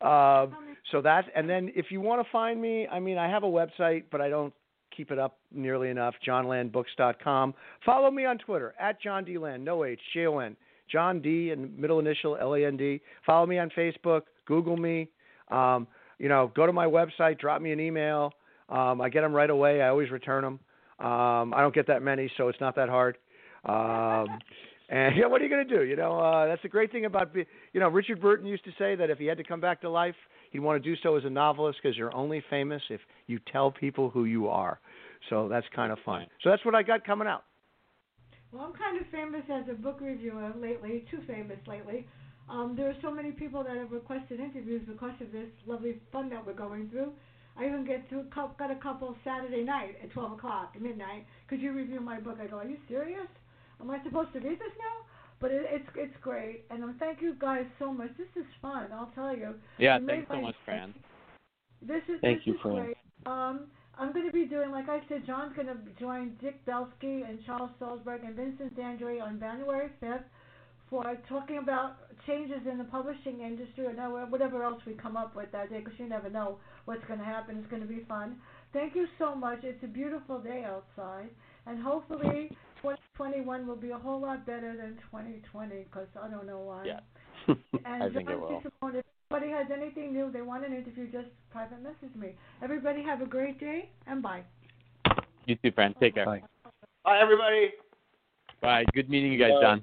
Uh, so that's, and then if you want to find me, I mean, I have a website, but I don't keep it up nearly enough, john land books dot com. Follow me on Twitter, at John D. Land, no H, J O N, John D, and middle initial, L A N D. Follow me on Facebook, Google me, um, you know, go to my website, drop me an email. Um, I get them right away. I always return them. Um, I don't get that many, so it's not that hard. Um, And you know, what are you going to do? You know, uh, that's the great thing about, be, you know, Richard Burton used to say that if he had to come back to life, he'd want to do so as a novelist, because you're only famous if you tell people who you are. So that's kind of fun. So that's what I got coming out. Well, I'm kind of famous as a book reviewer lately, too famous lately. Um, there are so many people that have requested interviews because of this lovely fun that we're going through. I even get to got a couple Saturday night at twelve o'clock, midnight, because you review my book. I go, are you serious? Am I supposed to read this now? But it, it's it's great, and um, thank you guys so much. This is fun, I'll tell you. Yeah, you thanks so much, Fran. This is thank this you, is Fran. Great. Um, I'm going to be doing, like I said, John's going to join Dick Belsky and Charles Salzberg and Vincent Dandry on January fifth for talking about changes in the publishing industry or whatever else we come up with that day, because you never know what's going to happen. It's going to be fun. Thank you so much. It's a beautiful day outside, and hopefully twenty twenty-one will be a whole lot better than twenty twenty, because I don't know why. Yeah. And I think it will. If anybody has anything new, they want an interview, just private message me. Everybody have a great day, and bye. You too, friend. Take care. Bye, bye everybody. Bye. Good meeting you guys, Don.